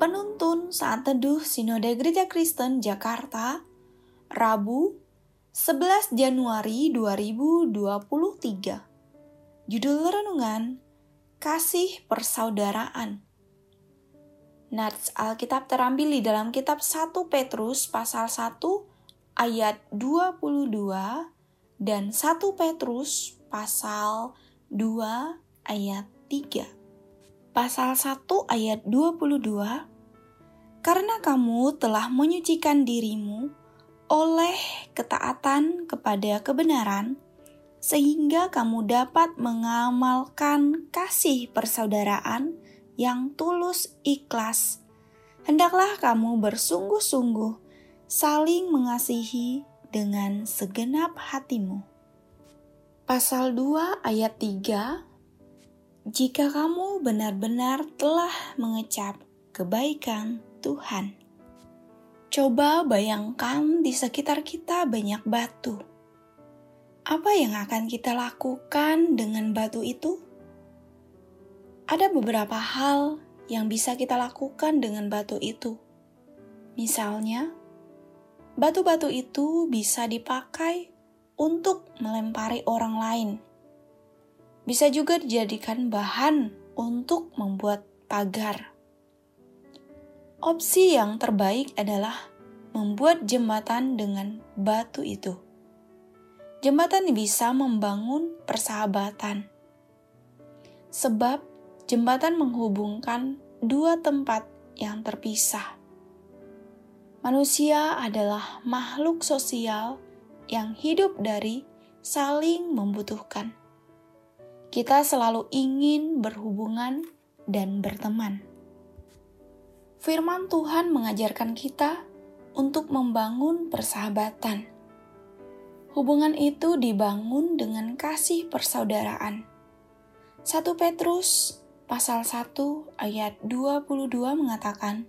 Penuntun Saat Teduh Sinode Gereja Kristen Jakarta, Rabu 11 Januari 2023. Judul Renungan, Kasih Persaudaraan. Nats Alkitab terambil di dalam kitab 1 Petrus pasal 1 ayat 22 dan 1 Petrus pasal 2 ayat 3. Pasal 1 ayat 22, karena kamu telah menyucikan dirimu oleh ketaatan kepada kebenaran, sehingga kamu dapat mengamalkan kasih persaudaraan yang tulus ikhlas. Hendaklah kamu bersungguh-sungguh saling mengasihi dengan segenap hatimu. Pasal 2 ayat 3, jika kamu benar-benar telah mengecap kebaikan Tuhan. Coba bayangkan di sekitar kita banyak batu. Apa yang akan kita lakukan dengan batu itu? Ada beberapa hal yang bisa kita lakukan dengan batu itu. Misalnya, batu-batu itu bisa dipakai untuk melempari orang lain. Bisa juga dijadikan bahan untuk membuat pagar. Opsi yang terbaik adalah membuat jembatan dengan batu itu. Jembatan bisa membangun persahabatan. Sebab jembatan menghubungkan dua tempat yang terpisah. Manusia adalah makhluk sosial yang hidup dari saling membutuhkan. Kita selalu ingin berhubungan dan berteman. Firman Tuhan mengajarkan kita untuk membangun persahabatan. Hubungan itu dibangun dengan kasih persaudaraan. 1 Petrus pasal 1 ayat 22 mengatakan,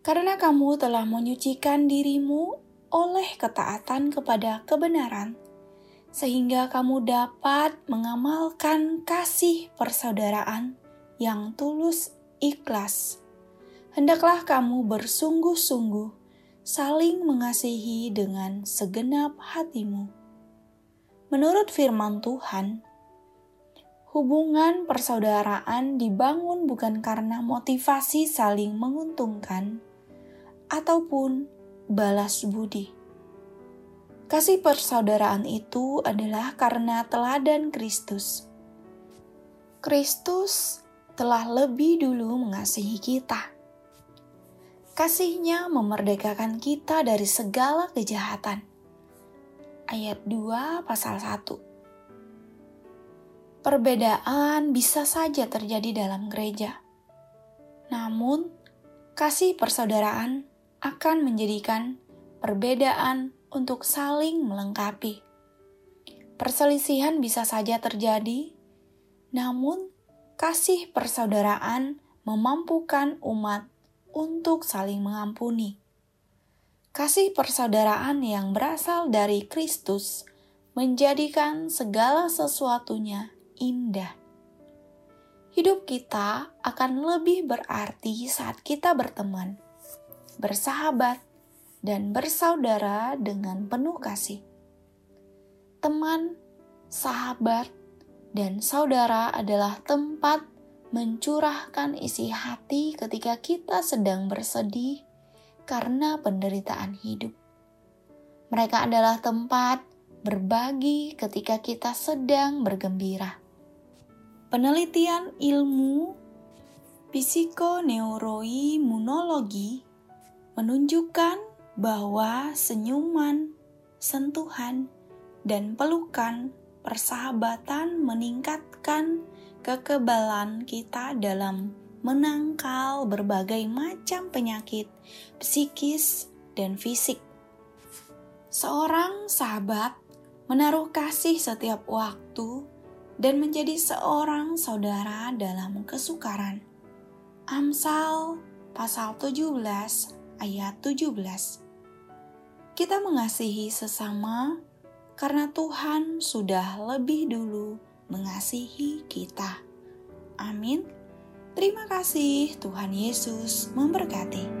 karena kamu telah menyucikan dirimu oleh ketaatan kepada kebenaran, sehingga kamu dapat mengamalkan kasih persaudaraan yang tulus ikhlas. Hendaklah kamu bersungguh-sungguh saling mengasihi dengan segenap hatimu. Menurut firman Tuhan, hubungan persaudaraan dibangun bukan karena motivasi saling menguntungkan ataupun balas budi. Kasih persaudaraan itu adalah karena teladan Kristus. Kristus telah lebih dulu mengasihi kita. Kasihnya memerdekakan kita dari segala kejahatan. Ayat 2 pasal 1. Perbedaan bisa saja terjadi dalam gereja. Namun, kasih persaudaraan akan menjadikan perbedaan untuk saling melengkapi. Perselisihan bisa saja terjadi, namun kasih persaudaraan memampukan umat untuk saling mengampuni. Kasih persaudaraan yang berasal dari Kristus menjadikan segala sesuatunya indah. Hidup kita akan lebih berarti saat kita berteman, bersahabat, dan bersaudara dengan penuh kasih. Teman, sahabat, dan saudara adalah tempat mencurahkan isi hati ketika kita sedang bersedih karena penderitaan hidup. Mereka adalah tempat berbagi ketika kita sedang bergembira. Penelitian ilmu psikoneuroimunologi menunjukkan bahwa senyuman, sentuhan, dan pelukan persahabatan meningkatkan kekebalan kita dalam menangkal berbagai macam penyakit psikis dan fisik. Seorang sahabat menaruh kasih setiap waktu dan menjadi seorang saudara dalam kesukaran. Amsal pasal 17 ayat 17. Kita mengasihi sesama karena Tuhan sudah lebih dulu mengasihi kita. Amin. Terima kasih, Tuhan Yesus memberkati.